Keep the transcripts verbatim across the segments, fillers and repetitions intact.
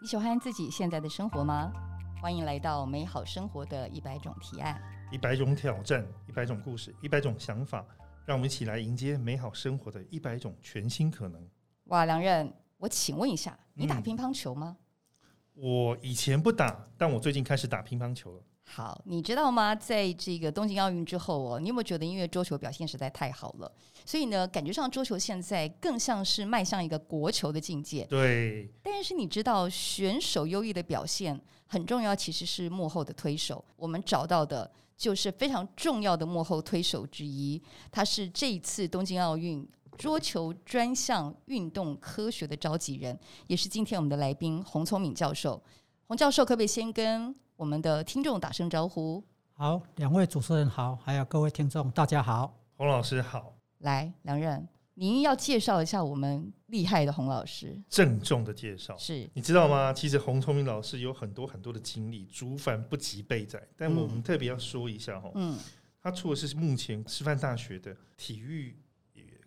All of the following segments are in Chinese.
你喜欢自己现在的生活吗？欢迎来到美好生活的一百种提案，一百种挑战，一百种故事，一百种想法，让我们一起来迎接美好生活的一百种全新可能。哇，良任，我请问一下，你打乒乓球吗？嗯，我以前不打，但我最近开始打乒乓球了。好，你知道吗？在这个东京奥运之后哦，你有没有觉得因为桌球表现实在太好了，所以呢，感觉上桌球现在更像是迈向一个国球的境界。对。但是你知道，选手优异的表现很重要，其实是幕后的推手。我们找到的就是非常重要的幕后推手之一，他是这一次东京奥运桌球专项运动科学的召集人，也是今天我们的来宾洪聪敏教授。洪教授，可不可以先跟我们的听众打声招呼？好，两位主持人好，还有各位听众，大家好。洪老师好。来，良任，您要介绍一下我们厉害的洪老师。郑重的介绍。是，你知道吗？其实洪聪敏老师有很多很多的经历，族繁不及备载，但我们特别要说一下，嗯，他除了是目前师范大学的体育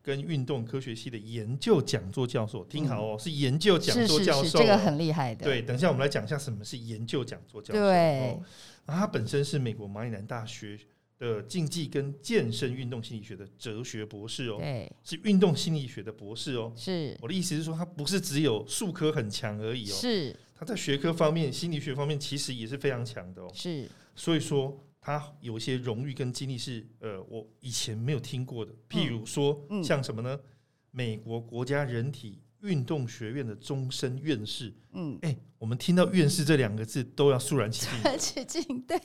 跟运动科学系的研究讲座教授，听好哦，嗯，是研究讲座教授，是是是，这个很厉害的。对，等一下我们来讲一下什么是研究讲座教授。对，哦，然后他本身是美国马里兰大学的竞技跟健身运动心理学的哲学博士哦，对，是运动心理学的博士哦。是，我的意思是说，他不是只有数科很强而已哦，是，他在学科方面、心理学方面其实也是非常强的哦。是，所以说。他有些荣誉跟经历是呃，我以前没有听过的，譬如说，嗯嗯，像什么呢？美国国家人体运动学院的终身院士。嗯，哎，欸，我们听到院士这两个字都要肃然起敬。起敬，对。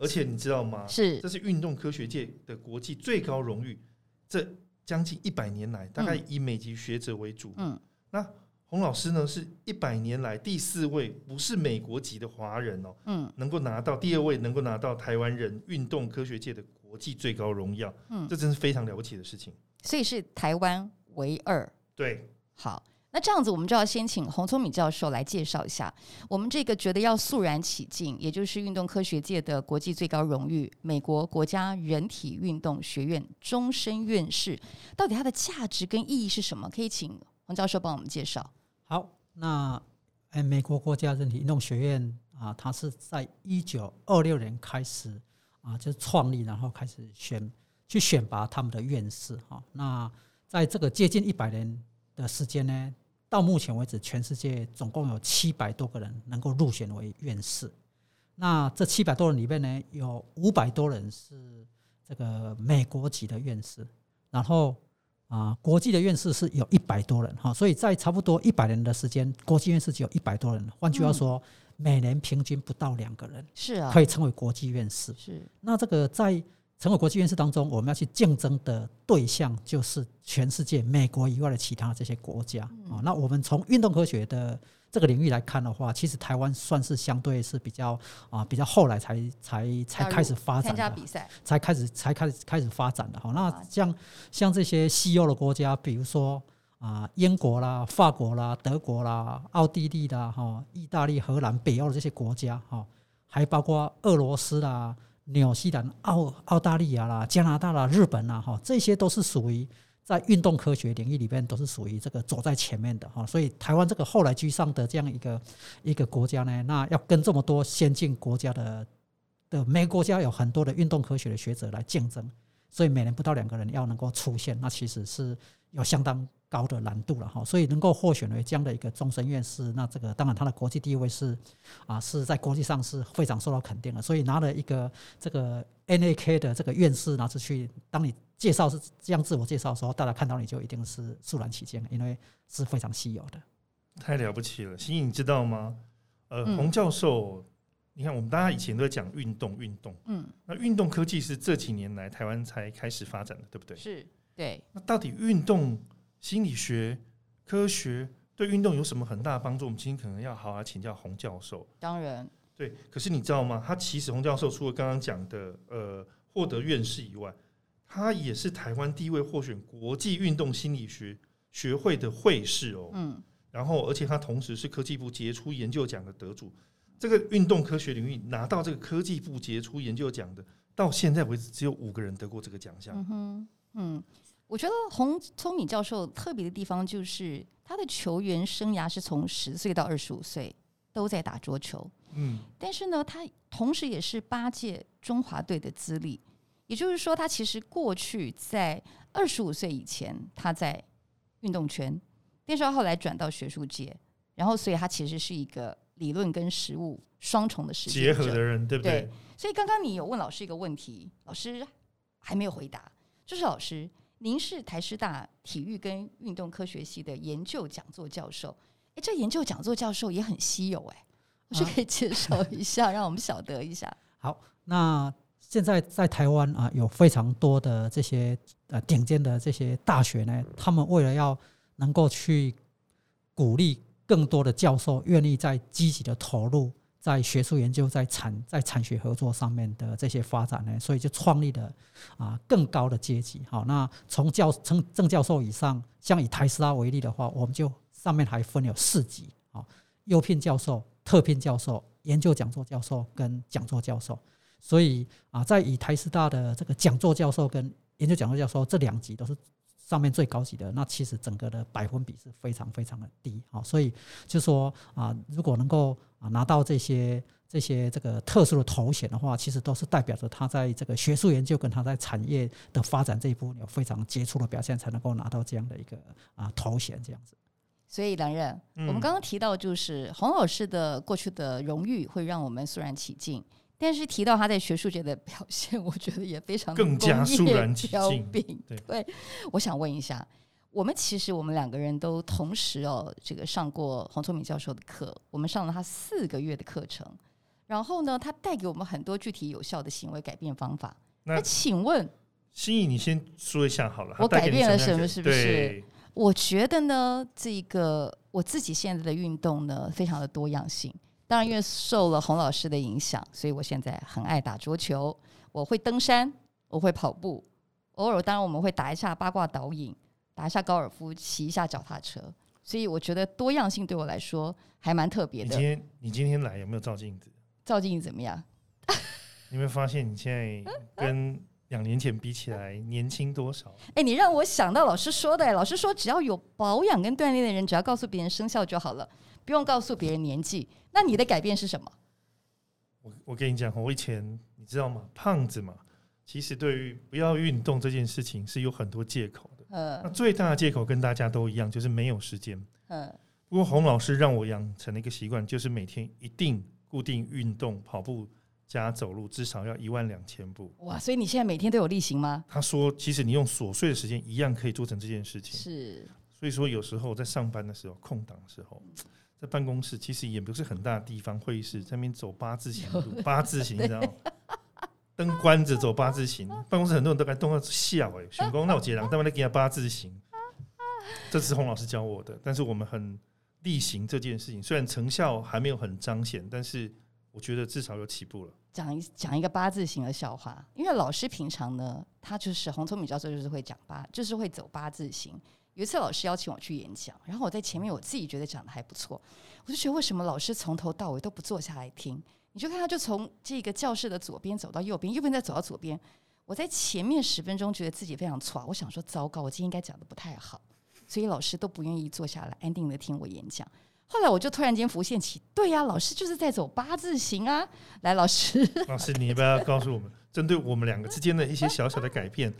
而且你知道吗？是，这是运动科学界的国际最高荣誉。这将近一百年来，大概以美籍学者为主。嗯，那洪老师呢，是一百年来第四位不是美国籍的华人哦，嗯，能够拿到第二位能够拿到台湾人运动科学界的国际最高荣耀，嗯，这真是非常了不起的事情。所以是台湾唯二。对，好，那这样子我们就要先请洪聪敏教授来介绍一下我们这个觉得要肃然起敬，也就是运动科学界的国际最高荣誉——美国国家人体运动学院终身院士，到底它的价值跟意义是什么？可以请洪教授帮我们介绍。好，那美国国家人体运动学院啊，它是在一九二六年开始啊，就是创立，然后开始选去选拔他们的院士哈。那在这个接近一百年的时间呢，到目前为止，全世界总共有七百多个人能够入选为院士。那这七百多人里面呢，有五百多人是这个美国籍的院士，然后。啊，国际的院士是有一百多人哈，所以在差不多一百年的时间，国际院士只有一百多人。换句话说，嗯，每年平均不到两个人，是啊，可以成为国际院士。是，那这个在成为国际院士当中，我们要去竞争的对象就是全世界美国以外的其他这些国家啊，嗯哦。那我们从运动科学的这个领域来看的话，其实台湾算是相对是比较啊，比较后来才才才开始发展的，参加比赛才开始才开始开始发展的哈。那像像这些西欧的国家，比如说啊，英国啦、法国啦、德国啦、奥地利啦、哈、意大利、荷兰、北欧的这些国家哈，还包括俄罗斯啦、纽西兰、澳澳大利亚啦、加拿大啦、日本啦哈，这些都是属于。在运动科学领域里面都是属于这个走在前面的哈，所以台湾这个后来居上的这样一个一个国家呢，那要跟这么多先进国家的的每个国家有很多的运动科学的学者来竞争，所以每年不到两个人要能够出现，那其实是有相当高的难度了哈，所以能够获选为这样的一个终身院士，那这个当然他的国际地位是啊是在国际上是非常受到肯定的，所以拿了一个这个 N A K 的这个院士拿出去，当你介绍是这样自我介绍的时候，大家看到你就一定是肃然起敬，因为是非常稀有的，太了不起了。欣怡，你知道吗？呃，洪教授，嗯，你看我们大家以前都在讲运动，运动，嗯，那运动科技是这几年来台湾才开始发展的，对不对？是，对。那到底运动心理学科学对运动有什么很大的帮助？我们今天可能要好好请教洪教授。当然，对。可是你知道吗？他其实洪教授除了刚刚讲的呃获得院士以外，他也是台湾第一位获选国际运动心理学学会的会士哦，嗯，然后而且他同时是科技部杰出研究奖的得主，这个运动科学领域拿到这个科技部杰出研究奖的，到现在为止只有五个人得过这个奖项，嗯哼，嗯，我觉得洪聪敏教授特别的地方就是他的球员生涯是从十岁到二十五岁都在打桌球，嗯，但是呢，他同时也是八届中华队的资历，也就是说，他其实过去在二十五岁以前他在运动圈，但是后来转到学术界，然后所以他其实是一个理论跟实务双重的实践者结合的人，对不 对, 对？所以刚刚你有问老师一个问题，老师还没有回答，就是老师。您是台师大体育跟运动科学系的研究讲座教授，哎，这研究讲座教授也很稀有，哎，我是可以介绍一下，啊、让我们晓得一下。好，那现在在台湾啊，有非常多的这些呃顶尖的这些大学呢，他们为了要能够去鼓励更多的教授愿意在积极的投入在学术研究、在产在产学合作上面的这些发展呢，所以就创立了啊更高的阶级。好，那从教从正教授以上，像以台师大为例的话，我们就上面还分有四级啊，优聘教授、特聘教授、研究讲座教授跟讲座教授。所以啊，在以台师大的这个讲座教授跟研究讲座教授这两级都是上面最高级的，那其实整个的百分比是非常非常的低，哦、所以就说啊，如果能够、啊、拿到这些这些这个特殊的头衔的话，其实都是代表着他在这个学术研究跟他在产业的发展这一部分有非常杰出的表现，才能够拿到这样的一个啊头衔这样子。所以兰任，嗯、我们刚刚提到就是洪老师的过去的荣誉会让我们肃然起敬。但是提到他在学术界的表现，我觉得也非常的更加肃然起敬。 对, 对，我想问一下，我们其实我们两个人都同时哦，这个上过洪聪敏教授的课，我们上了他四个月的课程，然后呢，他带给我们很多具体有效的行为改变方法。那请问心怡，你先说一下好了，我改变了什么？是不是？我觉得呢，这个我自己现在的运动呢，非常的多样性。当然因为受了洪老师的影响，所以我现在很爱打桌球，我会登山，我会跑步，偶尔当然我们会打一下八卦导引，打一下高尔夫，骑一下脚踏车，所以我觉得多样性对我来说还蛮特别的。你今天你今天来有没有照镜子？照镜子怎么样？你会发现你现在跟两年前比起来年轻多少。哎，你让我想到老师说的，老师说只要有保养跟锻炼的人，只要告诉别人生效就好了，不用告诉别人年纪。那你的改变是什么？ 我, 我跟你讲，我以前你知道吗，胖子嘛，其实对于不要运动这件事情是有很多借口的，呃、那最大的借口跟大家都一样，就是没有时间，呃、不过洪老师让我养成了一个习惯，就是每天一定固定运动，跑步加走路至少要一万两千步。哇，所以你现在每天都有例行吗？他说其实你用琐碎的时间一样可以做成这件事情。是，所以说有时候在上班的时候，空档的时候，在办公室其实也不是很大的地方，会议室在那边走八字形路，八字形你知道吗？灯关着走八字形，办公室很多人都在动到笑，哎，想说那我这人干嘛在给他八字形？这是洪老师教我的，但是我们很例行这件事情，虽然成效还没有很彰显，但是我觉得至少有起步了。讲一讲一个八字形的笑话，因为老师平常呢，他就是洪聪敏教授，就是会讲八，就是会走八字形。有一次老师邀请我去演讲，然后我在前面我自己觉得讲得还不错，我就觉得为什么老师从头到尾都不坐下来听？你就看他就从这个教室的左边走到右边，右边再走到左边。我在前面十分钟觉得自己非常挫，我想说糟糕，我今天应该讲得不太好，所以老师都不愿意坐下来安定的听我演讲。后来我就突然间浮现起，对呀，啊，老师就是在走八字形啊！来，老师，老师，你要不要告诉我们，针对我们两个之间的一些小小的改变？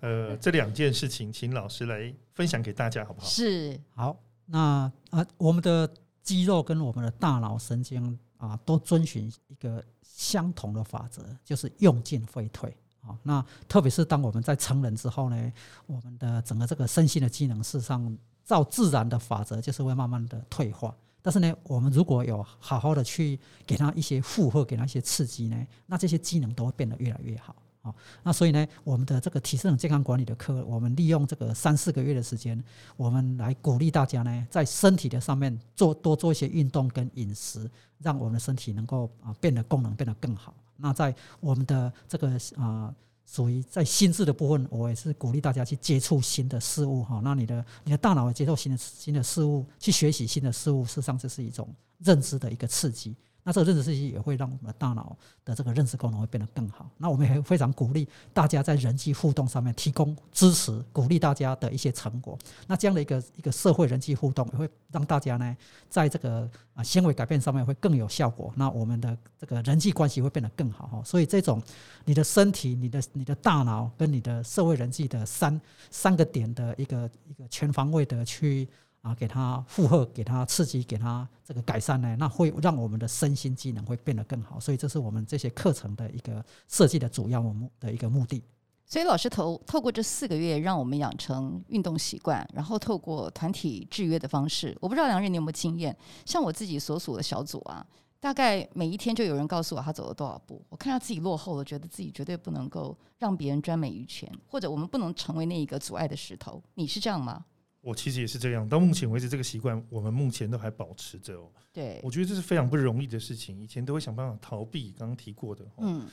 呃，这两件事情请老师来分享给大家好不好？是。好，那、呃、我们的肌肉跟我们的大脑神经、呃、都遵循一个相同的法则，就是用进废退。哦、那特别是当我们在成人之后呢，我们的整个这个身心的机能事实上照自然的法则就是会慢慢的退化，但是呢，我们如果有好好的去给它一些负荷，给它一些刺激呢，那这些机能都会变得越来越好。哦、那所以呢，我们的这个体适能健康管理的课，我们利用这个三四个月的时间，我们来鼓励大家呢，在身体的上面做多做一些运动跟饮食，让我们的身体能够、呃、变得功能变得更好。那在我们的这个啊，属于在心智的部分，我也是鼓励大家去接触新的事物。哈、哦，那你的你的大脑也接受新的新的事物，去学习新的事物，事实上这是一种认知的一个刺激。那这个认知刺激也会让我们的大脑的这个认知功能会变得更好。那我们也非常鼓励大家在人际互动上面提供支持，鼓励大家的一些成果。那这样的一个一个社会人际互动也会让大家呢在这个行为改变上面会更有效果，那我们的这个人际关系会变得更好。所以这种你的身体、你的你的大脑跟你的社会人际的三三个点的一个一个全方位的去啊，给它负荷，给它刺激，给它这个改善呢，那会让我们的身心机能会变得更好。所以这是我们这些课程的一个设计的主要的一个目的。所以老师透透过这四个月让我们养成运动习惯，然后透过团体制约的方式，我不知道梁任你有没有经验，像我自己所属的小组啊，大概每一天就有人告诉我他走了多少步，我看他自己落后了，觉得自己绝对不能够让别人专美于前，或者我们不能成为那一个阻碍的石头。你是这样吗？我其实也是这样，到目前为止这个习惯我们目前都还保持着、哦、对，我觉得这是非常不容易的事情，以前都会想办法逃避，刚刚提过的、哦、嗯，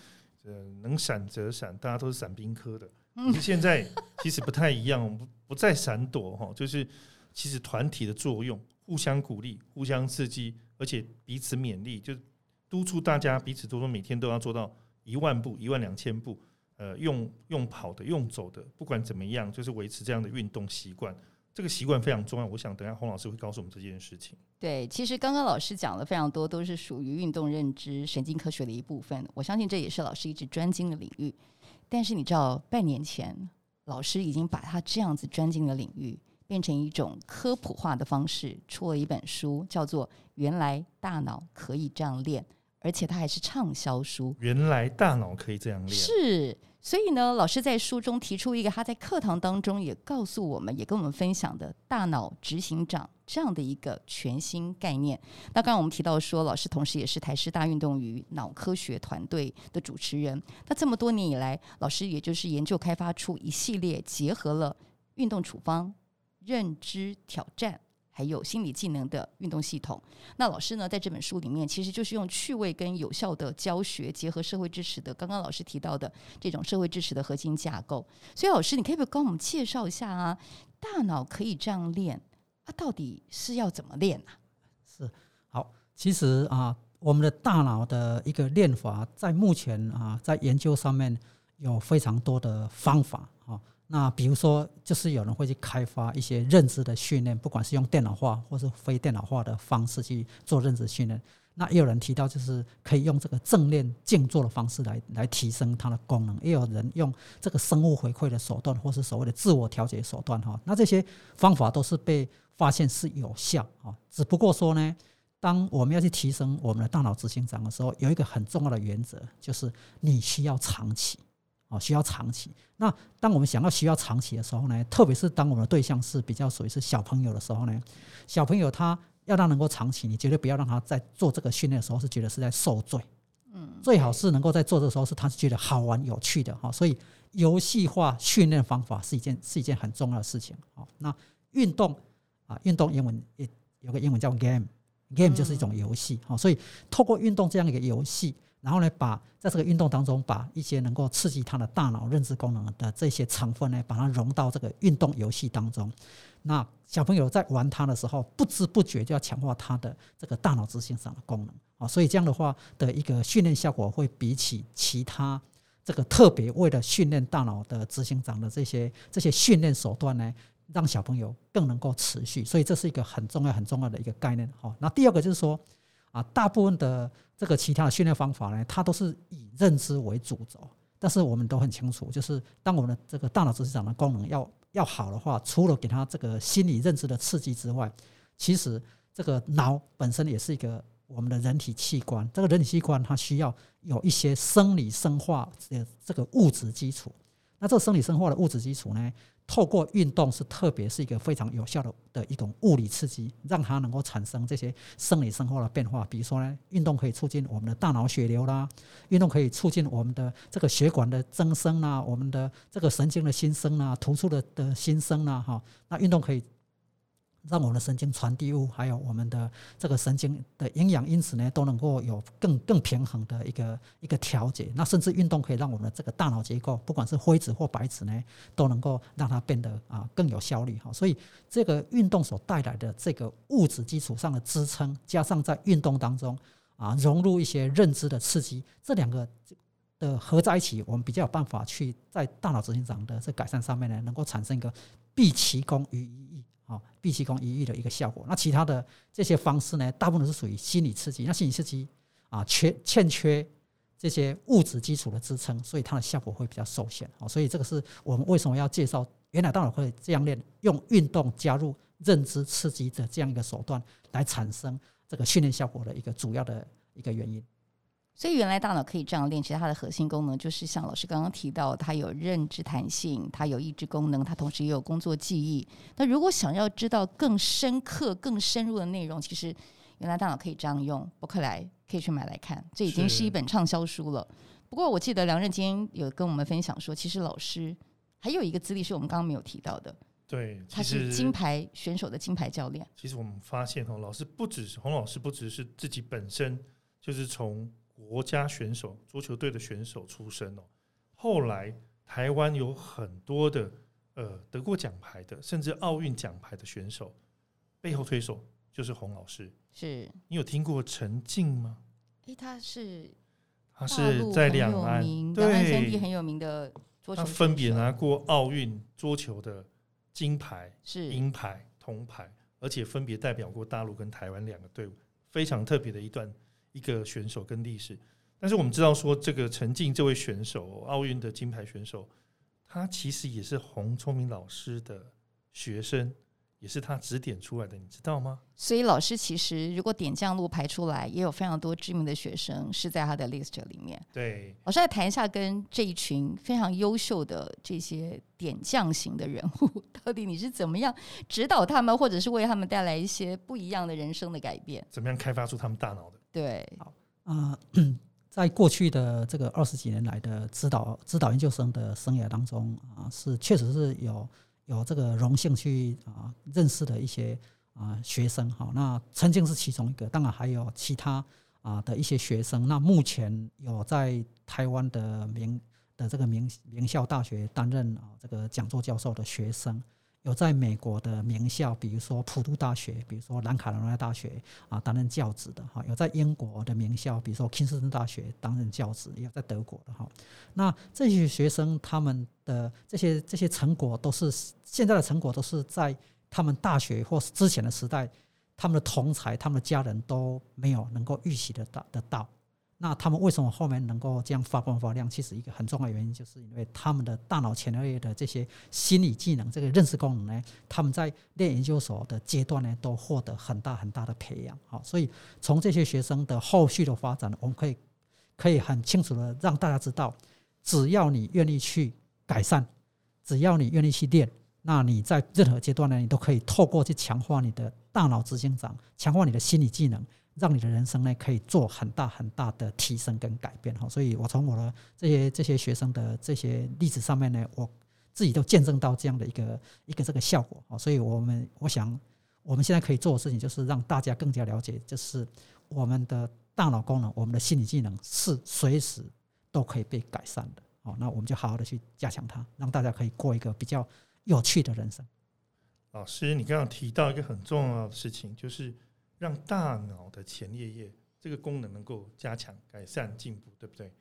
呃、能闪则闪，大家都是闪兵科的，可是现在其实不太一样，我们不再闪躲、哦、就是其实团体的作用，互相鼓励，互相刺激，而且彼此勉励，就督促大家彼此都说每天都要做到一万步、一万两千步、呃、用, 用跑的、用走的，不管怎么样就是维持这样的运动习惯，这个习惯非常重要，我想等一下洪老师会告诉我们这件事情。对，其实刚刚老师讲了非常多，都是属于运动认知神经科学的一部分，我相信这也是老师一直专精的领域。但是你知道半年前老师已经把他这样子专精的领域变成一种科普化的方式，出了一本书叫做《原来大脑可以这样练》，而且它还是畅销书。原来大脑可以这样练，是，所以呢，老师在书中提出一个他在课堂当中也告诉我们，也跟我们分享的大脑执行长这样的一个全新概念。那刚刚我们提到说，老师同时也是台师大运动与脑科学团队的主持人。那这么多年以来，老师也就是研究开发出一系列结合了运动处方、认知挑战还有心理技能的运动系统。那老师呢，在这本书里面其实就是用趣味跟有效的教学，结合社会支持的刚刚老师提到的这种社会支持的核心架构。所以老师你可以不可以跟我们介绍一下啊，大脑可以这样练啊，到底是要怎么练啊？是，好，其实啊，我们的大脑的一个练法在目前啊，在研究上面有非常多的方法啊。那比如说就是有人会去开发一些认知的训练，不管是用电脑化或是非电脑化的方式去做认知训练，那也有人提到就是可以用这个正念静坐的方式 来, 来提升它的功能，也有人用这个生物回馈的手段或是所谓的自我调节手段。那这些方法都是被发现是有效，只不过说呢，当我们要去提升我们的大脑执行长的时候，有一个很重要的原则，就是你需要长期哦、需要长期。那当我们想要需要长期的时候呢，特别是当我们的对象是比较属于是小朋友的时候呢，小朋友他要让能够长期，你绝对不要让他在做这个训练的时候是觉得是在受罪、嗯、最好是能够在做的时候是他是觉得好玩有趣的、哦、所以游戏化训练方法是一件是一件很重要的事情、哦、那运动啊，运动英文也有个英文叫 game game 就是一种游戏、嗯哦、所以透过运动这样一个游戏，然后呢，把在这个运动当中，把一些能够刺激他的大脑认知功能的这些成分呢，把它融到这个运动游戏当中。那小朋友在玩它的时候，不知不觉就要强化他的这个大脑执行上的功能啊，所以这样的话的一个训练效果会比起其他这个特别为了训练大脑的执行长的这些这些训练手段呢，让小朋友更能够持续。所以这是一个很重要很重要的一个概念哈。那第二个就是说啊，大部分的这个其他的训练方法呢，它都是以认知为主轴，但是我们都很清楚，就是当我们的这个大脑执行长的功能要要好的话，除了给他这个心理认知的刺激之外，其实这个脑本身也是一个我们的人体器官，这个人体器官它需要有一些生理生化的这个物质基础，那这个生理生化的物质基础呢，透过运动是特别是一个非常有效 的, 的一种物理刺激，让它能够产生这些生理生化的变化。比如说呢，运动可以促进我们的大脑血流啦，运动可以促进我们的这个血管的增生啦，我们的这个神经的新生啦，突触 的, 的新生啦、哦、那运动可以让我们的神经传递物还有我们的这个神经的营养因子呢，都能够有 更, 更平衡的一个一个调节。那甚至运动可以让我们的这个大脑结构，不管是灰质或白质呢，都能够让它变得、啊、更有效率。所以这个运动所带来的这个物质基础上的支撑，加上在运动当中啊，融入一些认知的刺激，这两个的合在一起，我们比较有办法去在大脑执行长的这改善上面呢，能够产生一个毕其功于一役，啊，毕其功于一役的一个效果。那其他的这些方式呢，大部分都是属于心理刺激，那心理刺激啊，缺欠缺这些物质基础的支撑，所以它的效果会比较受限。啊，所以这个是我们为什么要介绍原来大脑会这样练，用运动加入认知刺激的这样一个手段来产生这个训练效果的一个主要的一个原因。所以原来大脑可以这样练，其实它的核心功能就是像老师刚刚提到，它有认知弹性，它有抑制功能，它同时也有工作记忆。那如果想要知道更深刻更深入的内容，其实原来大脑可以这样用，博客来可以去买来看，这已经是一本畅销书了。不过我记得梁任今天有跟我们分享说，其实老师还有一个资历是我们刚刚没有提到的。对，他是金牌选手的金牌教练。其实我们发现老师不只是洪老师，不只是自己本身就是从国家选手桌球队的选手出身，哦，后来台湾有很多的呃得过奖牌的，甚至奥运奖牌的选手，背后推手就是洪老师。是你有听过陈静吗？欸，他是他是在两岸两岸三地很有名的桌球，他分别拿过奥运桌球的金牌、银牌、铜牌，而且分别代表过大陆跟台湾两个队伍，非常特别的一段一个选手跟历史。但是我们知道说，这个陈静这位选手，奥运的金牌选手，他其实也是洪聪明老师的学生，也是他指点出来的，你知道吗？所以老师其实如果点将录排出来，也有非常多知名的学生是在他的 list 里面。对，老师来谈一下跟这一群非常优秀的这些点将型的人物，到底你是怎么样指导他们，或者是为他们带来一些不一样的人生的改变，怎么样开发出他们大脑的？对，好，呃、在过去的这个二十几年来的指导指导研究生的生涯当中，啊，是确实是有有这个荣幸去啊认识的一些啊学生，好，那陈静是其中一个，当然还有其他啊的一些学生。那目前有在台湾的名的这个名名校大学担任啊这个讲座教授的学生，有在美国的名校，比如说普渡大学，比如说南卡罗来纳大学啊担任教职的哈，有在英国的名校，比如说钦斯顿大学担任教职，也有在德国的哈。那这些学生他们的这些这些成果都是现在的成果，都是在他们大学或之前的时代，他们的同才、他们的家人都没有能够预期的得到。那他们为什么后面能够这样发光发亮？其实一个很重要的原因，就是因为他们的大脑前额叶的这些心理技能、这个认识功能呢，他们在念研究所的阶段呢，都获得很大很大的培养。好，所以从这些学生的后续的发展，我们可以可以很清楚的让大家知道，只要你愿意去改善，只要你愿意去练，那你在任何阶段呢，你都可以透过去强化你的大脑执行长，强化你的心理技能，让你的人生呢可以做很大很大的提升跟改变。所以我从我的这些这些学生的这些例子上面呢，我自己都见证到这样的一个一个这个效果。所以我们我想我们现在可以做的事情，就是让大家更加了解，就是我们的大脑功能、我们的心理技能是随时都可以被改善的。那我们就好好的去加强它，让大家可以过一个比较有趣的人生。老师，你刚刚提到一个很重要的事情，就是让大脑的前额叶这个功能能够加强、改善、进步，对不对？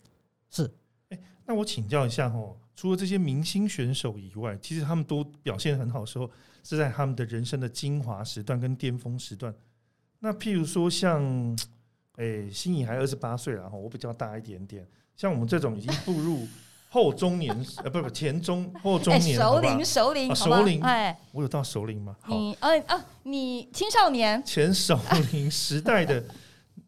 是。欸，那我请教一下，哦，除了这些明星选手以外，其实他们都表现很好的时候，是在他们的人生的精华时段跟巅峰时段。那譬如说像，欸，心怡还二十八岁了，我比较大一点点，像我们这种已经步入后中年呃，不不，前中后中年，熟龄熟龄熟龄，哎，我有到熟龄吗？你呃啊，你青少年前熟龄时代的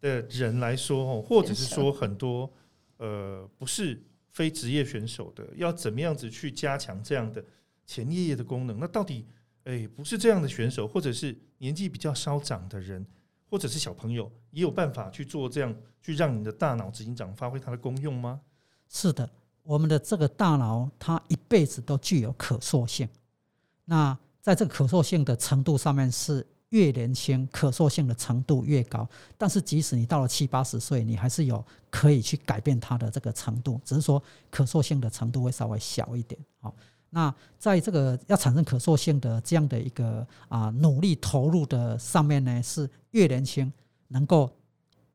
的人来说，或者是说很多呃不是非职业选手的，要怎么样子去加强这样的前额叶的功能？那到底哎，不是这样的选手，或者是年纪比较稍长的人，或者是小朋友，也有办法去做这样，去让你的大脑执行长发挥它的功用吗？是的。我们的这个大脑它一辈子都具有可塑性，那在这个可塑性的程度上面，是越年轻可塑性的程度越高，但是即使你到了七八十岁，你还是有可以去改变它的这个程度，只是说可塑性的程度会稍微小一点。好，那在这个要产生可塑性的这样的一个啊努力投入的上面呢，是越年轻能够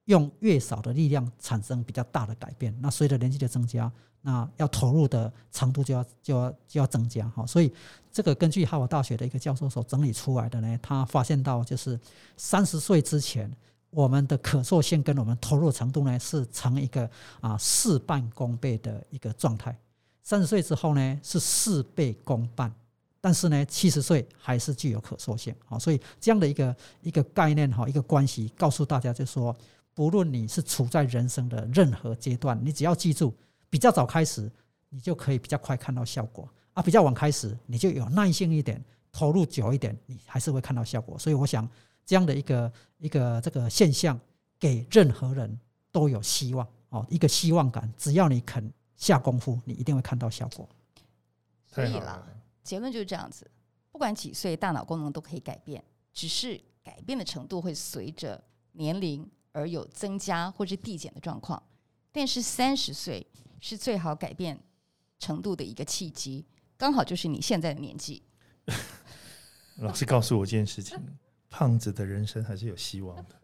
用越少的力量产生比较大的改变。那随着年纪的增加，那要投入的长度就要就要就要增加。所以这个根据哈佛大学的一个教授所整理出来的呢，他发现到就是三十岁之前，我们的可塑性跟我们投入长度呢是呈一个啊事半功倍的一个状态。三十岁之后呢是事倍功半，但是呢七十岁还是具有可塑性。所以这样的一个一个概念一个关系告诉大家，就是说不论你是处在人生的任何阶段，你只要记住比较早开始，你就可以比较快看到效果啊；比较晚开始，你就有耐性一点，投入久一点，你还是会看到效果。所以我想这样的一个一个这个现象给任何人都有希望哦，一个希望感，只要你肯下功夫，你一定会看到效果。所以啦，结论就是这样子，不管几岁，大脑功能都可以改变，只是改变的程度会随着年龄而有增加或是递减的状况。但是三十岁是最好改变程度的一个契机，刚好就是你现在的年纪。老师告诉我一件事情，胖子的人生还是有希望的。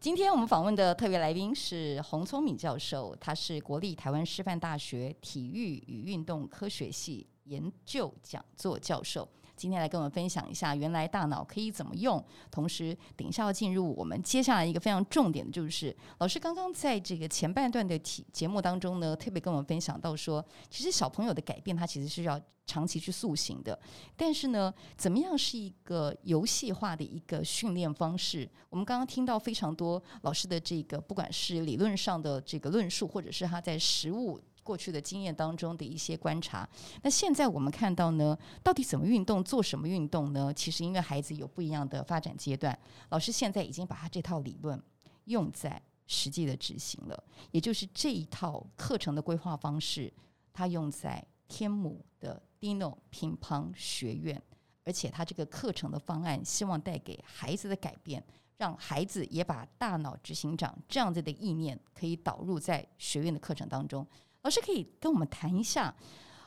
今天我们访问的特别来宾是洪聪敏教授，他是国立台湾师范大学体育与运动科学系研究讲座教授。今天来跟我们分享一下原来大脑可以怎么用，同时等一下要进入我们接下来一个非常重点的，就是老师刚刚在这个前半段的节目当中呢，特别跟我们分享到说，其实小朋友的改变他其实是要长期去塑形的，但是呢怎么样是一个游戏化的一个训练方式。我们刚刚听到非常多老师的这个不管是理论上的这个论述，或者是他在实务过去的经验当中的一些观察。那现在我们看到呢，到底怎么运动，做什么运动呢？其实因为孩子有不一样的发展阶段，老师现在已经把他这套理论用在实际的执行了，也就是这一套课程的规划方式，他用在天母的 Dino 乒乓学院，而且他这个课程的方案希望带给孩子的改变，让孩子也把大脑执行长这样子的意念可以导入在学院的课程当中。老师可以跟我们谈一下，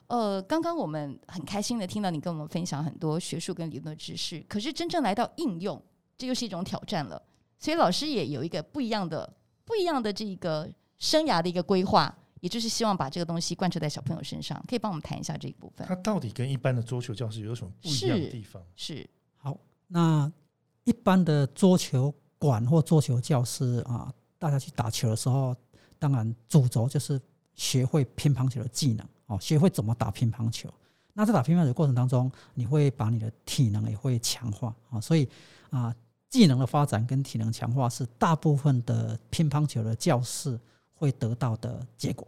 呃，刚刚我们很开心的听到你跟我们分享很多学术跟理论的知识，可是真正来到应用，这就是一种挑战了。所以老师也有一个不一样的、不一样的这个生涯的一个规划，也就是希望把这个东西贯彻在小朋友身上。可以帮我们谈一下这一部分？它到底跟一般的桌球教室有什么不一样的地方？是，是好，那一般的桌球馆或桌球教室啊，大家去打球的时候，当然主轴就是学会乒乓球的技能、哦、学会怎么打乒乓球。那在打乒乓球的过程当中，你会把你的体能也会强化、哦、所以、呃、技能的发展跟体能强化是大部分的乒乓球的教室会得到的结果。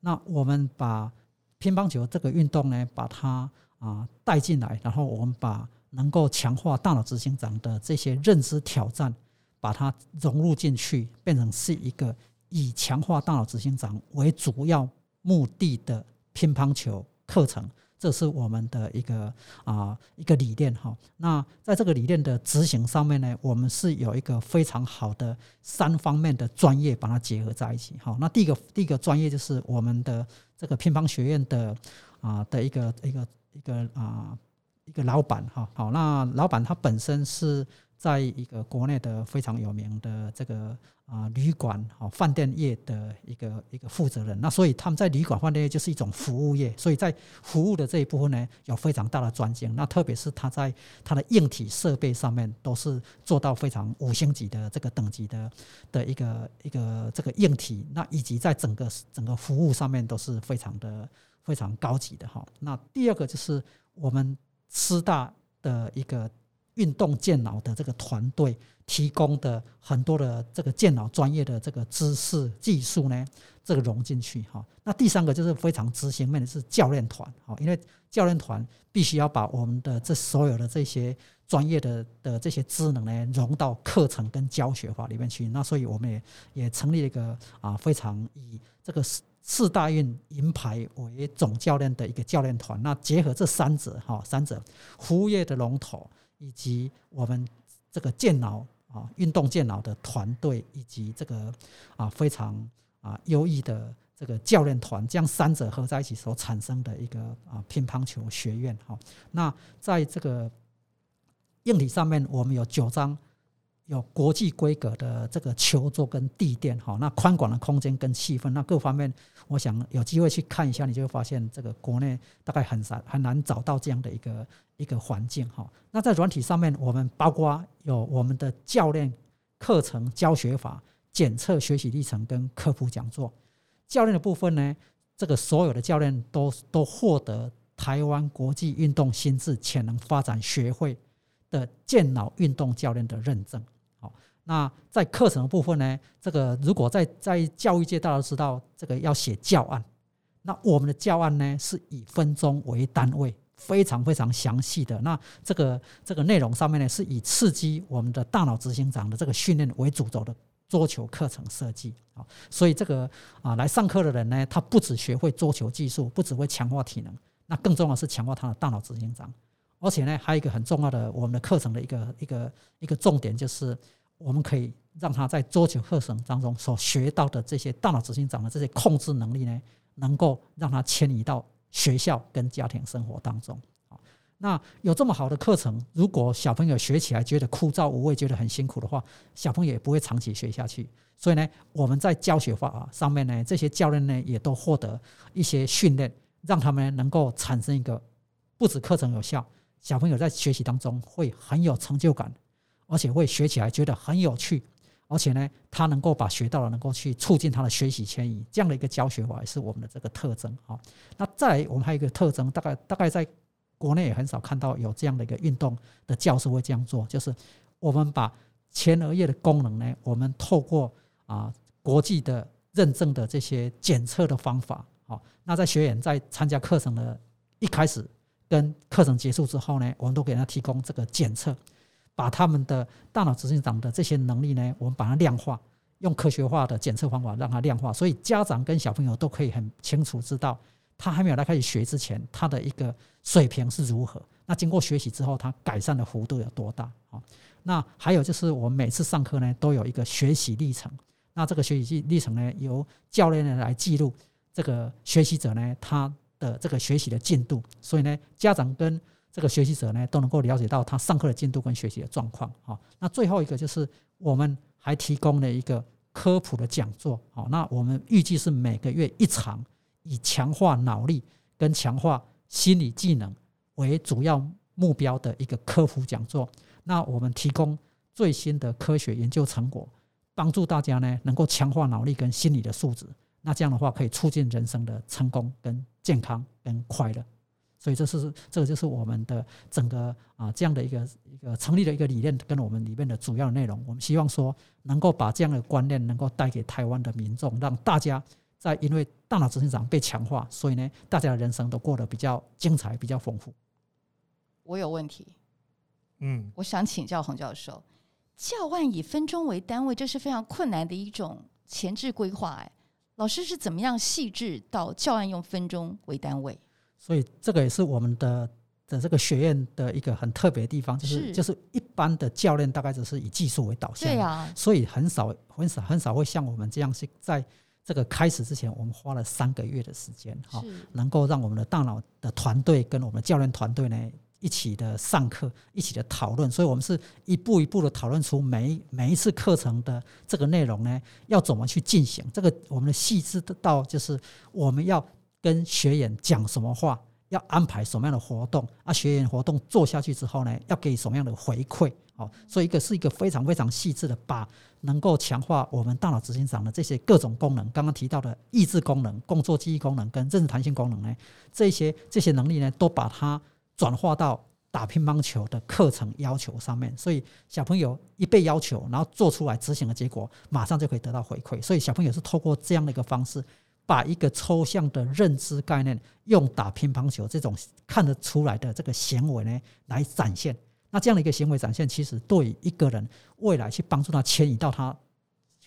那我们把乒乓球这个运动呢，把它、呃、带进来，然后我们把能够强化大脑执行长的这些认知挑战把它融入进去，变成是一个以强化大脑执行长为主要目的的乒乓球课程，这是我们的一个、呃、一个理念。那在这个理念的执行上面呢，我们是有一个非常好的三方面的专业把它结合在一起。那第一个第一个专业就是我们的这个乒乓学院的、呃、的一个一个一个、呃、一个老板。好，那老板他本身是在一个国内的非常有名的这个、呃、旅馆、哦、饭店业的一个一个负责人。那所以他们在旅馆饭店业就是一种服务业，所以在服务的这一部分呢有非常大的专精。那特别是他在他的硬体设备上面都是做到非常五星级的这个等级的的一个一个这个硬体，那以及在整个整个服务上面都是非常的非常高级的、哦、那第二个就是我们师大的一个运动健脑的这个团队提供的很多的这个健脑专业的这个知识技术呢，这个融进去。那第三个就是非常执行面的是教练团，因为教练团必须要把我们的这所有的这些专业 的, 的这些职能呢融到课程跟教学法里面去。那所以我们 也, 也成立了一个、啊、非常以这个四大运银牌为总教练的一个教练团。那结合这三者三者服务业的龙头，以及我们这个健脑啊，运动健脑的团队，以及这个啊非常啊优异的这个教练团，将三者合在一起所产生的一个啊乒乓球学院。那在这个硬体上面，我们有九张有国际规格的这个球桌跟地垫，那宽广的空间跟气氛，那各方面我想有机会去看一下，你就会发现这个国内大概很难很难找到这样的一个一个环境。那在软体上面，我们包括有我们的教练课程教学法、检测学习历程跟科普讲座。教练的部分呢，这个所有的教练都都获得台湾国际运动心智潜能发展学会的健脑运动教练的认证。那在课程的部分呢，这个如果在在教育界大家都知道，这个要写教案，那我们的教案呢是以分钟为单位，非常非常详细的。那这个这个内容上面呢，是以刺激我们的大脑执行长的这个训练为主轴的桌球课程设计。所以这个啊来上课的人呢，他不只学会桌球技术，不只会强化体能，那更重要的是强化他的大脑执行长。而且呢，还有一个很重要的我们的课程的一个一个一个重点就是。我们可以让他在桌球课程当中所学到的这些大脑执行长的这些控制能力呢，能够让他迁移到学校跟家庭生活当中。那有这么好的课程，如果小朋友学起来觉得枯燥无味，觉得很辛苦的话，小朋友也不会长期学下去。所以呢，我们在教学法上面呢，这些教练呢也都获得一些训练，让他们能够产生一个不止课程有效，小朋友在学习当中会很有成就感，而且会学起来觉得很有趣，而且呢，他能够把学到的能够去促进他的学习迁移，这样的一个教学法也是我们的这个特征。那再来我们还有一个特征，大概大概在国内也很少看到有这样的一个运动的教师会这样做，就是我们把前额叶的功能呢，我们透过啊国际的认证的这些检测的方法，那在学员在参加课程的一开始跟课程结束之后呢，我们都给他提供这个检测。把他们的大脑执行长的这些能力呢，我们把它量化，用科学化的检测方法让它量化，所以家长跟小朋友都可以很清楚知道，他还没有来开始学之前，他的一个水平是如何。那经过学习之后，他改善的幅度有多大？那还有就是，我们每次上课呢，都有一个学习历程。那这个学习历程呢，由教练来记录这个学习者呢他的这个学习的进度。所以呢，家长跟这个学习者呢都能够了解到他上课的进度跟学习的状况。那最后一个就是我们还提供了一个科普的讲座，那我们预计是每个月一场，以强化脑力跟强化心理技能为主要目标的一个科普讲座。那我们提供最新的科学研究成果，帮助大家呢能够强化脑力跟心理的素质，那这样的话可以促进人生的成功跟健康跟快乐。所以这是这个就是我们的整个啊这样的一个一个成立的一个理念跟我们里面的主要内容。我们希望说能够把这样的观念能够带给台湾的民众，让大家在因为大脑执行长被强化，所以呢大家的人生都过得比较精彩，比较丰富。我有问题，嗯，我想请教洪教授，教案以分钟为单位，这是非常困难的一种前置规划。哎，老师是怎么样细致到教案用分钟为单位？所以这个也是我们的的这个学院的一个很特别的地方，就是就是一般的教练大概只是以技术为导向，对啊，所以很少很少很少会像我们这样是在这个开始之前，我们花了三个月的时间，哈，能够让我们的大脑的团队跟我们的教练团队呢一起的上课，一起的讨论。所以我们是一步一步的讨论出每每一次课程的这个内容呢要怎么去进行，这个我们的细致到就是我们要。跟学员讲什么话，要安排什么样的活动啊？学员活动做下去之后呢，要给什么样的回馈？哦，所以一个是一个非常非常细致的，把能够强化我们大脑执行长的这些各种功能，刚刚提到的意志功能、工作记忆功能跟认知弹性功能呢，这些这些能力呢，都把它转化到打乒乓球的课程要求上面。所以小朋友一被要求，然后做出来执行的结果，马上就可以得到回馈。所以小朋友是透过这样的一个方式。把一个抽象的认知概念用打乒乓球这种看得出来的这个行为呢来展现，那这样的一个行为展现其实对于一个人未来去帮助他迁移到他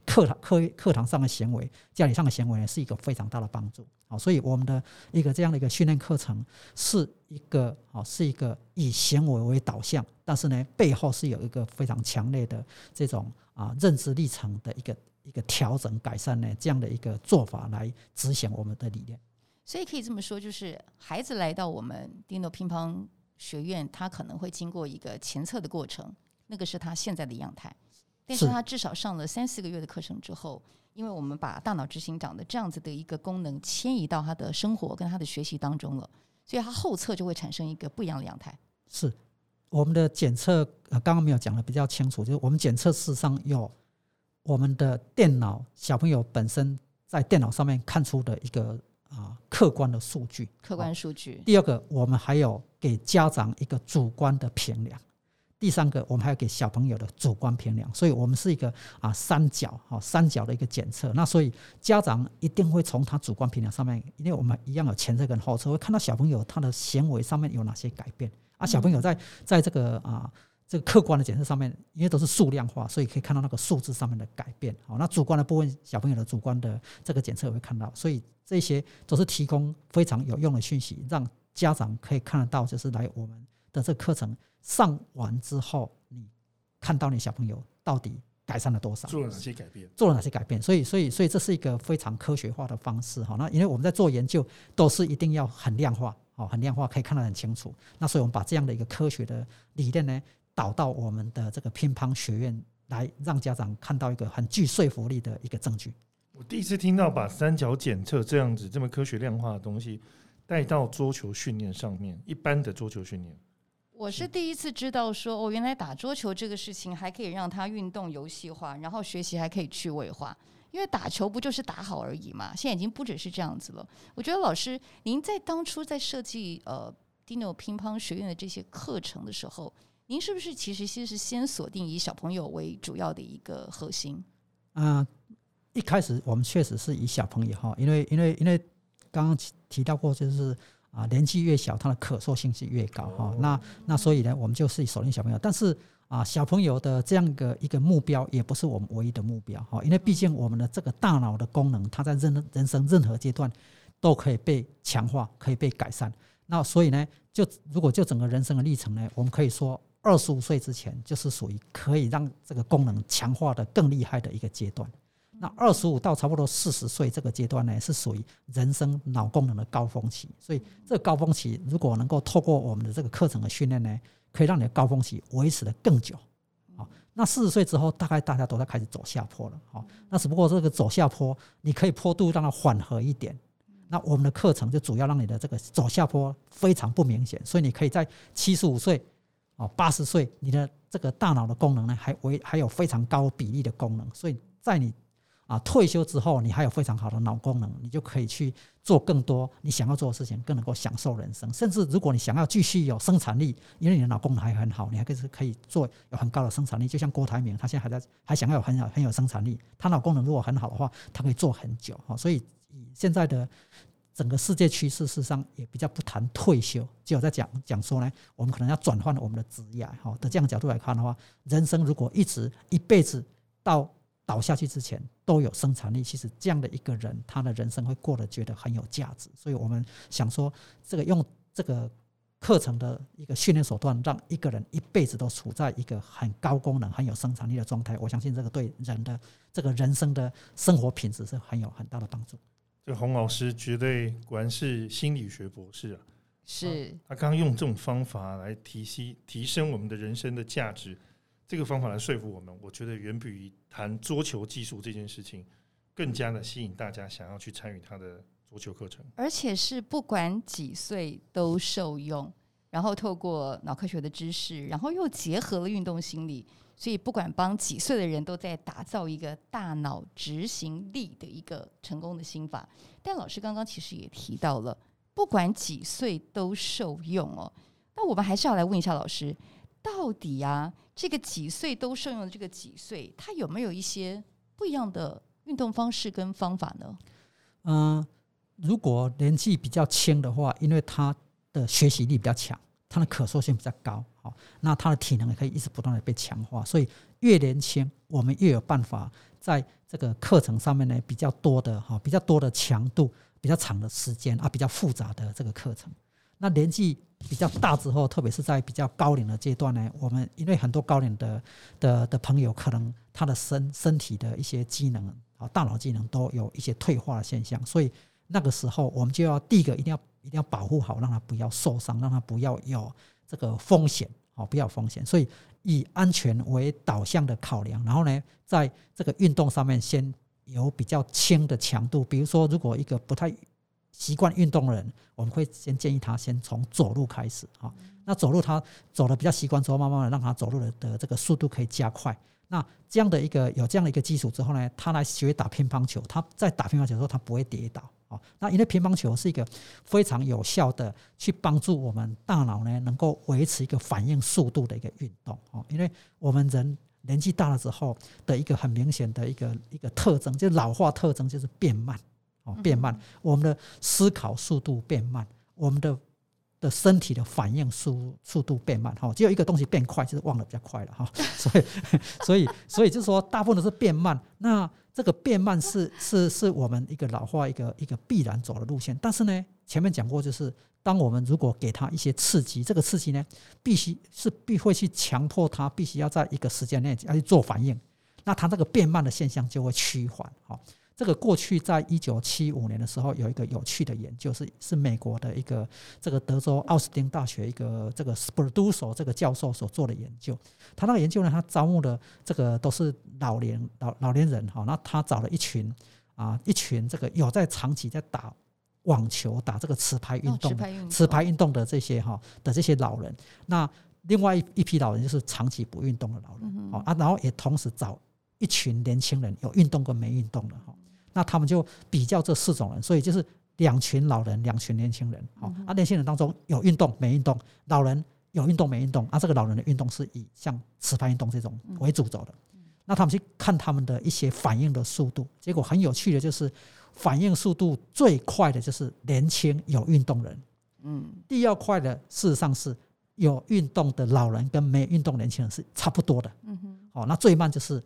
课 堂, 课课堂上的行为，家里上的行为呢是一个非常大的帮助。所以我们的一个这样的一个训练课程是一个是一个以行为为导向，但是呢背后是有一个非常强烈的这种啊认知历程的一个一个调整改善呢，这样的一个做法来执行我们的理念。所以可以这么说，就是孩子来到我们Dino乒乓学院，他可能会经过一个前测的过程，那个是他现在的样态。但是他至少上了三四个月的课程之后，因为我们把大脑执行长的这样子的一个功能迁移到他的生活跟他的学习当中了，所以他后侧就会产生一个不一样的样态。是我们的检测、呃、刚刚没有讲的比较清楚，就是我们检测事实上有我们的电脑小朋友本身在电脑上面看出的一个、呃、客观的数据，客观数据、哦、第二个我们还有给家长一个主观的评量，第三个我们还有给小朋友的主观评量，所以我们是一个、啊、三角、哦、三角的一个检测。那所以家长一定会从他主观评量上面，因为我们一样有前车跟后车，会看到小朋友他的行为上面有哪些改变啊，小朋友在在这个啊这个客观的检测上面，因为都是数量化，所以可以看到那个数字上面的改变。好，那主观的部分，小朋友的主观的这个检测也会看到，所以这些都是提供非常有用的讯息，让家长可以看得到，就是来我们的这个课程上完之后，你看到你小朋友到底改善了多少，做了哪些改变，做了哪些改变。所以所以所以这是一个非常科学化的方式。好，那因为我们在做研究都是一定要很量化。哦、很量化，可以看得很清楚。那所以我们把这样的一个科学的理念呢，导到我们的这个乒乓学院来，让家长看到一个很具说服力的一个证据。我第一次听到把三角检测这样子这么科学量化的东西带到桌球训练上面，一般的桌球训练。我是第一次知道说，哦，原来打桌球这个事情还可以让它运动游戏化，然后学习还可以趣味化。因为打球不就是打好而已嘛，现在已经不只是这样子了。我觉得老师您在当初在设计呃 Dino 乒乓学院的这些课程的时候，您是不是其实先是先锁定以小朋友为主要的一个核心？啊、呃，一开始我们确实是以小朋友哈，因为因为因为刚刚提到过，就是啊、呃、年纪越小，它的可塑性是越高哈、哦。那那所以呢，我们就是锁定小朋友，但是。啊、小朋友的这样一 个, 一个目标也不是我们唯一的目标，因为毕竟我们的这个大脑的功能，它在 人, 人生任何阶段都可以被强化，可以被改善。那所以呢，就如果就整个人生的历程呢，我们可以说二十五岁之前就是属于可以让这个功能强化的更厉害的一个阶段。那二十五到差不多四十岁这个阶段呢，是属于人生脑功能的高峰期。所以这个高峰期如果能够透过我们的这个课程的训练呢，可以让你的高峰期维持得更久。那四十岁之后大概大家都在开始走下坡了，那只不过这个走下坡你可以坡度让它缓和一点，那我们的课程就主要让你的这个走下坡非常不明显，所以你可以在七十五岁八十岁你的这个大脑的功能呢 还, 还有非常高比例的功能，所以在你啊、退休之后你还有非常好的脑功能，你就可以去做更多你想要做的事情，更能够享受人生。甚至如果你想要继续有生产力，因为你的脑功能还很好，你还可以做有很高的生产力，就像郭台铭他现在 还, 在还想要有 很, 很有生产力，他脑功能如果很好的话他可以做很久、哦、所以现在的整个世界趋势事实上也比较不谈退休，只有在 讲, 讲说呢，我们可能要转换我们的职业、哦、的这样角度来看的话，人生如果一直一辈子到倒下去之前都有生产力，其实这样的一个人他的人生会过得觉得很有价值。所以我们想说这个用这个课程的一个训练手段，让一个人一辈子都处在一个很高功能很有生产力的状态，我相信这个对人的这个人生的生活品质是很有很大的帮助。这洪老师绝对果然是心理学博士啊，是他刚刚用这种方法来提息提升我们的人生的价值，这个方法来说服我们，我觉得远比于谈桌球技术这件事情更加的吸引大家想要去参与他的桌球课程，而且是不管几岁都受用，然后透过脑科学的知识，然后又结合了运动心理，所以不管帮几岁的人都在打造一个大脑执行力的一个成功的心法。但老师刚刚其实也提到了不管几岁都受用哦，那我们还是要来问一下老师，到底啊这个几岁都适用的这个几岁，它有没有一些不一样的运动方式跟方法呢？嗯、呃，如果年纪比较轻的话，因为他的学习力比较强，他的可塑性比较高、哦、那他的体能也可以一直不断的被强化，所以越年轻我们越有办法在这个课程上面呢比较多的、哦、比较多的强度，比较长的时间啊，比较复杂的这个课程。那年纪比较大之后，特别是在比较高龄的阶段呢，我们因为很多高龄 的, 的, 的朋友可能他的 身, 身体的一些机能大脑机能都有一些退化的现象，所以那个时候我们就要第一个一定 要, 一定要保护好，让他不要受伤，让他不要有这个风险，不要有风险。所以以安全为导向的考量，然后呢在这个运动上面先有比较轻的强度，比如说如果一个不太习惯运动的人，我们会先建议他先从走路开始，哦，那走路他走的比较习惯之后，慢慢的让他走路 的, 的这个速度可以加快，那这样的一个有这样的一个基础之后呢，他来学打乒乓球，他在打乒乓球的时候他不会跌倒，哦，那因为乒乓球是一个非常有效的去帮助我们大脑呢能够维持一个反应速度的一个运动，哦，因为我们人年纪大了之后的一个很明显的一个一个特征，就是老化特征就是变慢，哦，变慢，我们的思考速度变慢，我们的的身体的反应 速, 速度变慢，哦，只有一个东西变快，就是忘得比较快了，哦，所以所以所以就是说大部分都是变慢，那这个变慢 是, 是, 是我们一个老化一个一个必然走的路线，但是呢前面讲过，就是当我们如果给他一些刺激，这个刺激呢必须是必会去强迫他必须要在一个时间内要去做反应，那他这个变慢的现象就会趋缓，哦，这个过去在一九七五年的时候有一个有趣的研究， 是, 是美国的一个这个德州奥斯汀大学一个这个 Spurduso 这个教授所做的研究，他那个研究呢他招募的这个都是老 年, 老老年人，哦，那他找了一群啊一群这个有在长期在打网球打这个持拍运动，哦，持拍运动的这些，哦，的这些老人，那另外 一, 一批老人就是长期不运动的老人，嗯哦啊，然后也同时找一群年轻人有运动跟没运动的，哦，那他们就比较这四种人，所以就是两群老人两群年轻人，哦嗯啊，年轻人当中有运动没运动，老人有运动没运动，啊，这个老人的运动是以像持拍运动这种为主轴的，嗯，那他们去看他们的一些反应的速度，结果很有趣的就是反应速度最快的就是年轻有运动人，嗯，第二快的事实上是有运动的老人跟没运动年轻人是差不多的，嗯哼哦，那最慢就是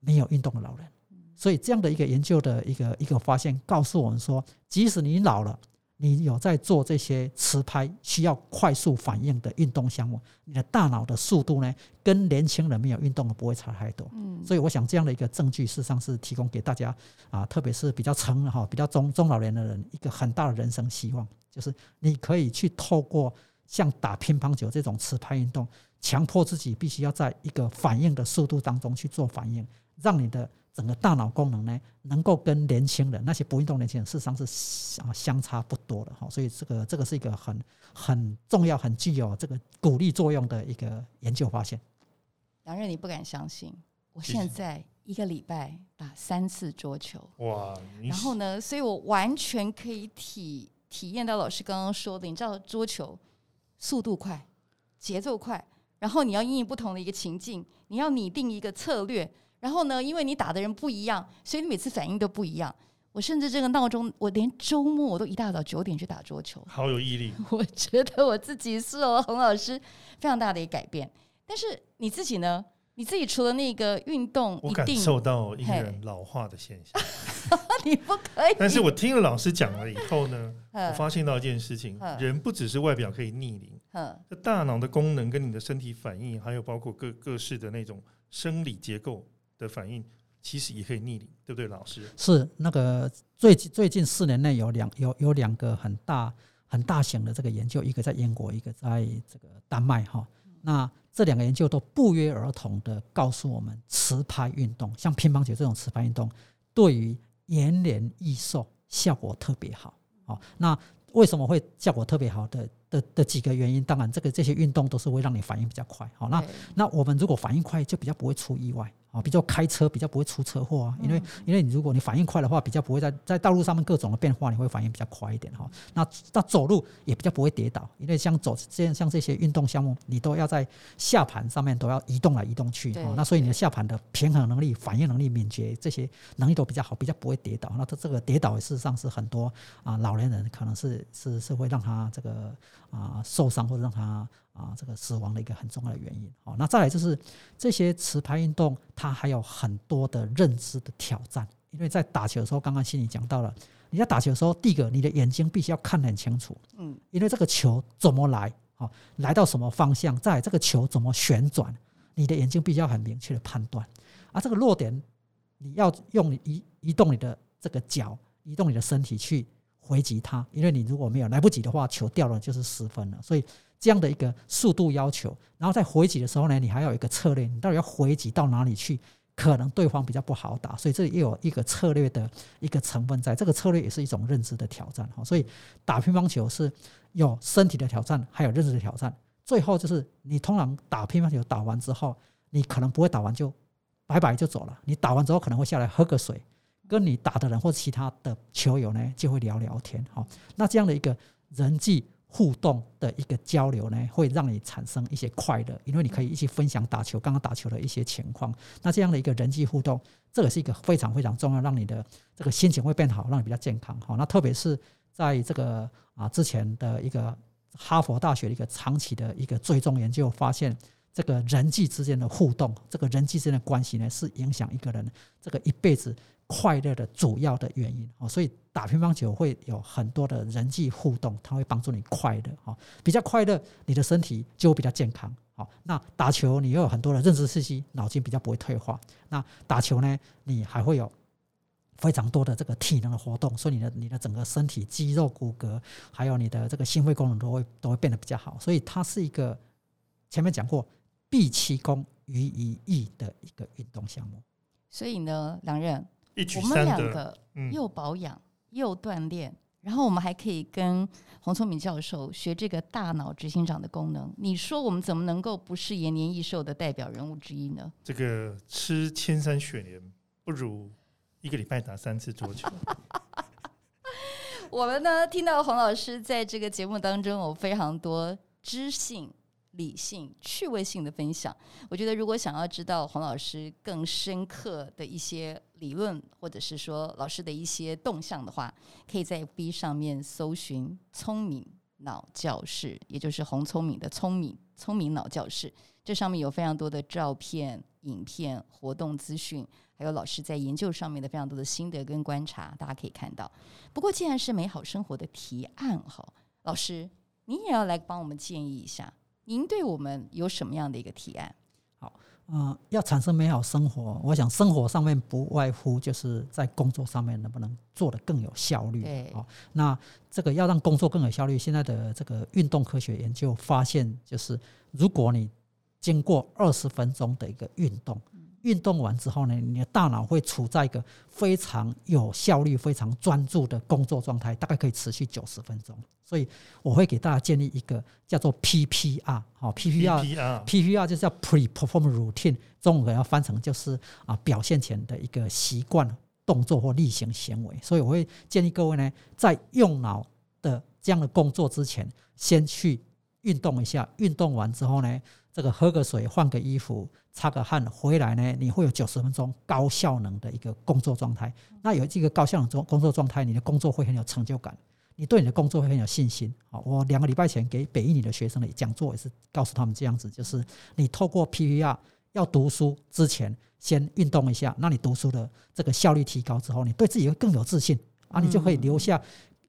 没有运动的老人，所以这样的一个研究的一个一个发现告诉我们说，即使你老了，你有在做这些持拍需要快速反应的运动项目，你的大脑的速度呢跟年轻人没有运动不会差太多，嗯，所以我想这样的一个证据事实上是提供给大家，啊，特别是比较成比较 中, 中老年的人一个很大的人生希望，就是你可以去透过像打乒乓球这种持拍运动强迫自己必须要在一个反应的速度当中去做反应，让你的整个大脑功能呢能够跟年轻人那些不运动年轻人事实上是相差不多的，所以这个这个是一个很很重要很具有这个鼓励作用的一个研究发现。杨任，你不敢相信，我现在一个礼拜打三次桌球，哇！然后呢，所以我完全可以体体验到老师刚刚说的，你知道桌球速度快，节奏快，然后你要因应不同的一个情境，你要拟定一个策略。然后呢，因为你打的人不一样，所以你每次反应都不一样。我甚至这个闹钟，我连周末我都一大早九点去打桌球，好有毅力。我觉得我自己是哦，洪老师非常大的一个改变。但是你自己呢？你自己除了那个运动，我感受到一个人老化的现象。你不可以。但是我听了老师讲了以后呢，我发现到一件事情：人不只是外表可以逆龄，大脑的功能跟你的身体反应，还有包括各各式的那种生理结构的反应其实也可以逆龄，对不对老师？是那个最最近四年内有两有有两个很大很大型的这个研究，一个在英国，一个在这个丹麦哈。那这两个研究都不约而同的告诉我们，持拍运动像乒乓球这种持拍运动，对于延年益寿效果特别好。好，那为什么会效果特别好的？的, 的几个原因，当然这个这些运动都是会让你反应比较快，好，那那我们如果反应快就比较不会出意外，好，比较开车比较不会出车祸，啊，因为因为你如果你反应快的话比较不会在在道路上面各种的变化你会反应比较快一点，好，那那走路也比较不会跌倒，因为像走像这些运动项目你都要在下盘上面都要移动来移动去，好，那所以你的下盘的平衡能力反应能力敏捷这些能力都比较好，比较不会跌倒，那这个跌倒事实上是很多啊老年人可能是是是会让他这个啊，受伤或者让他啊这个死亡的一个很重要的原因。好，那再来就是这些持拍运动，它还有很多的认知的挑战。因为在打球的时候，刚刚心里讲到了，你在打球的时候，第一个你的眼睛必须要看得很清楚，嗯，因为这个球怎么来，好，来到什么方向，再来这个球怎么旋转，你的眼睛必须要很明确的判断。啊，这个落点你要用移移动你的这个脚，移动你的身体去回击它，因为你如果没有来不及的话，球掉了就是失分了。所以这样的一个速度要求。然后在回击的时候呢，你还有一个策略，你到底要回击到哪里去，可能对方比较不好打，所以这也有一个策略的一个成分在，这个策略也是一种认知的挑战。所以打乒乓球是有身体的挑战，还有认知的挑战，最后就是你通常打乒乓球打完之后，你可能不会打完就拜拜就走了，你打完之后可能会下来喝个水，跟你打的人或其他的球友呢就会聊聊天。那这样的一个人际互动的一个交流呢，会让你产生一些快乐，因为你可以一起分享打球刚刚打球的一些情况。那这样的一个人际互动，这个是一个非常非常重要，让你的这个心情会变好，让你比较健康。那特别是在这个啊之前的一个哈佛大学的一个长期的一个追踪研究发现，这个人际之间的互动，这个人际之间的关系呢，是影响一个人这个一辈子快乐的主要的原因。所以打乒乓球会有很多的人际互动，它会帮助你快乐，比较快乐，你的身体就比较健康。那打球你又有很多的认知刺激，脑筋比较不会退化。那打球呢，你还会有非常多的这个体能的活动，所以你的你的整个身体肌肉骨骼还有你的这个心肺功能都会都会变得比较好。所以它是一个前面讲过毕其功于一役的一个运动项目。所以呢，郎任，我们两个又保养又锻炼，然后我们还可以跟洪聪敏教授学这个大脑执行长的功能，你说我们怎么能够不是延年益寿的代表人物之一呢？这个吃千山雪莲不如一个礼拜打三次桌球。我们呢听到洪老师在这个节目当中有非常多知性理性趣味性的分享，我觉得如果想要知道洪老师更深刻的一些理论或者是说老师的一些动向的话，可以在 F B 上面搜寻聪明脑教室，也就是洪聪敏的聪明聪明脑教室，这上面有非常多的照片影片活动资讯，还有老师在研究上面的非常多的心得跟观察，大家可以看到。不过既然是美好生活的提案，老师您也要来帮我们建议一下，您对我们有什么样的一个提案？好，呃，要产生美好生活，我想生活上面不外乎就是在工作上面能不能做得更有效率。对，哦，那这个要让工作更有效率，现在的这个运动科学研究发现，就是如果你经过二十分钟的一个运动，运动完之后呢，你的大脑会处在一个非常有效率非常专注的工作状态，大概可以持续九十分钟。所以我会给大家建立一个叫做 P P R， PPR, PPR 就是叫 Pre-Perform Routine， 中文要翻成就是、啊、表现前的一个习惯动作或例行行为。所以我会建议各位呢，在用脑的这样的工作之前，先去运动一下，运动完之后呢，这个喝个水，换个衣服，擦个汗，回来呢，你会有九十分钟高效能的一个工作状态。那有这个高效能的工作状态，你的工作会很有成就感，你对你的工作会很有信心。我两个礼拜前给北一女的学生的讲座也是告诉他们这样子，就是你透过 P V R 要读书之前先运动一下，那你读书的这个效率提高之后，你对自己会更有自信啊，你就可以留下，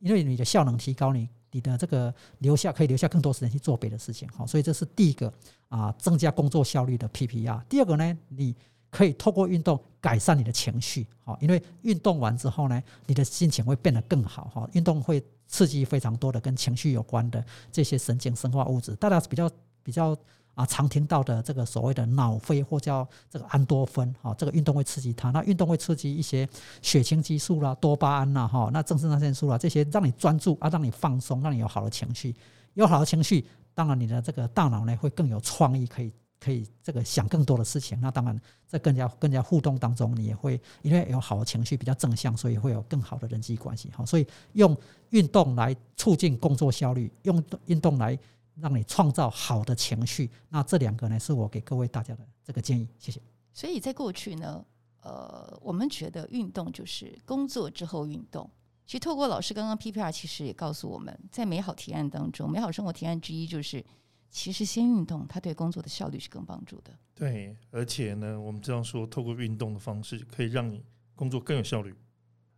因为你的效能提高，你你的这个留下可以留下更多时间去做别的事情。所以这是第一个、啊、增加工作效率的 P P R。 第二个呢，你可以透过运动改善你的情绪，因为运动完之后呢，你的心情会变得更好。运动会刺激非常多的跟情绪有关的这些神经生化物质，大家比较比较啊，常听到的这个所谓的脑啡或叫这个安多酚，哦，这个运动会刺激它。那运动会刺激一些血清激素啦、多巴胺啦，哈、哦，那正肾上腺素啦，这些让你专注啊，让你放松，让你有好的情绪。有好的情绪，当然你的这个大脑呢会更有创意，可以可以这个想更多的事情。那当然在更加更加互动当中，你也会因为有好的情绪比较正向，所以会有更好的人际关系。好、哦，所以用运动来促进工作效率，用运动来让你创造好的情绪，那这两个呢是我给各位大家的这个建议，谢谢。所以在过去呢，呃，我们觉得运动就是工作之后运动。其实透过老师刚刚 P P R， 其实也告诉我们，在美好提案当中，美好生活提案之一就是，其实先运动，它对工作的效率是更帮助的。对，而且呢，我们这样说，透过运动的方式，可以让你工作更有效率。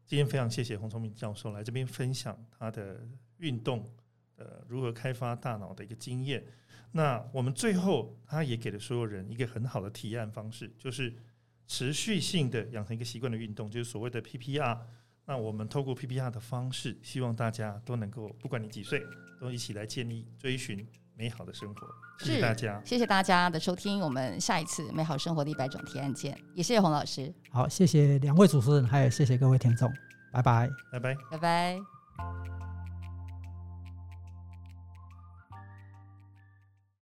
今天非常谢谢洪聪敏教授来这边分享他的运动。呃、如何开发大脑的一个经验。那我们最后他也给了所有人一个很好的提案方式，就是持续性的养成一个习惯的运动，就是所谓的 P P R。 那我们透过 P P R 的方式，希望大家都能够，不管你几岁，都一起来建立追寻美好的生活。谢谢大家，谢谢大家的收听，我们下一次美好生活的一百种提案见。也谢谢洪老师，好，谢谢两位主持人，还有谢谢各位听众，拜拜，拜拜，拜拜。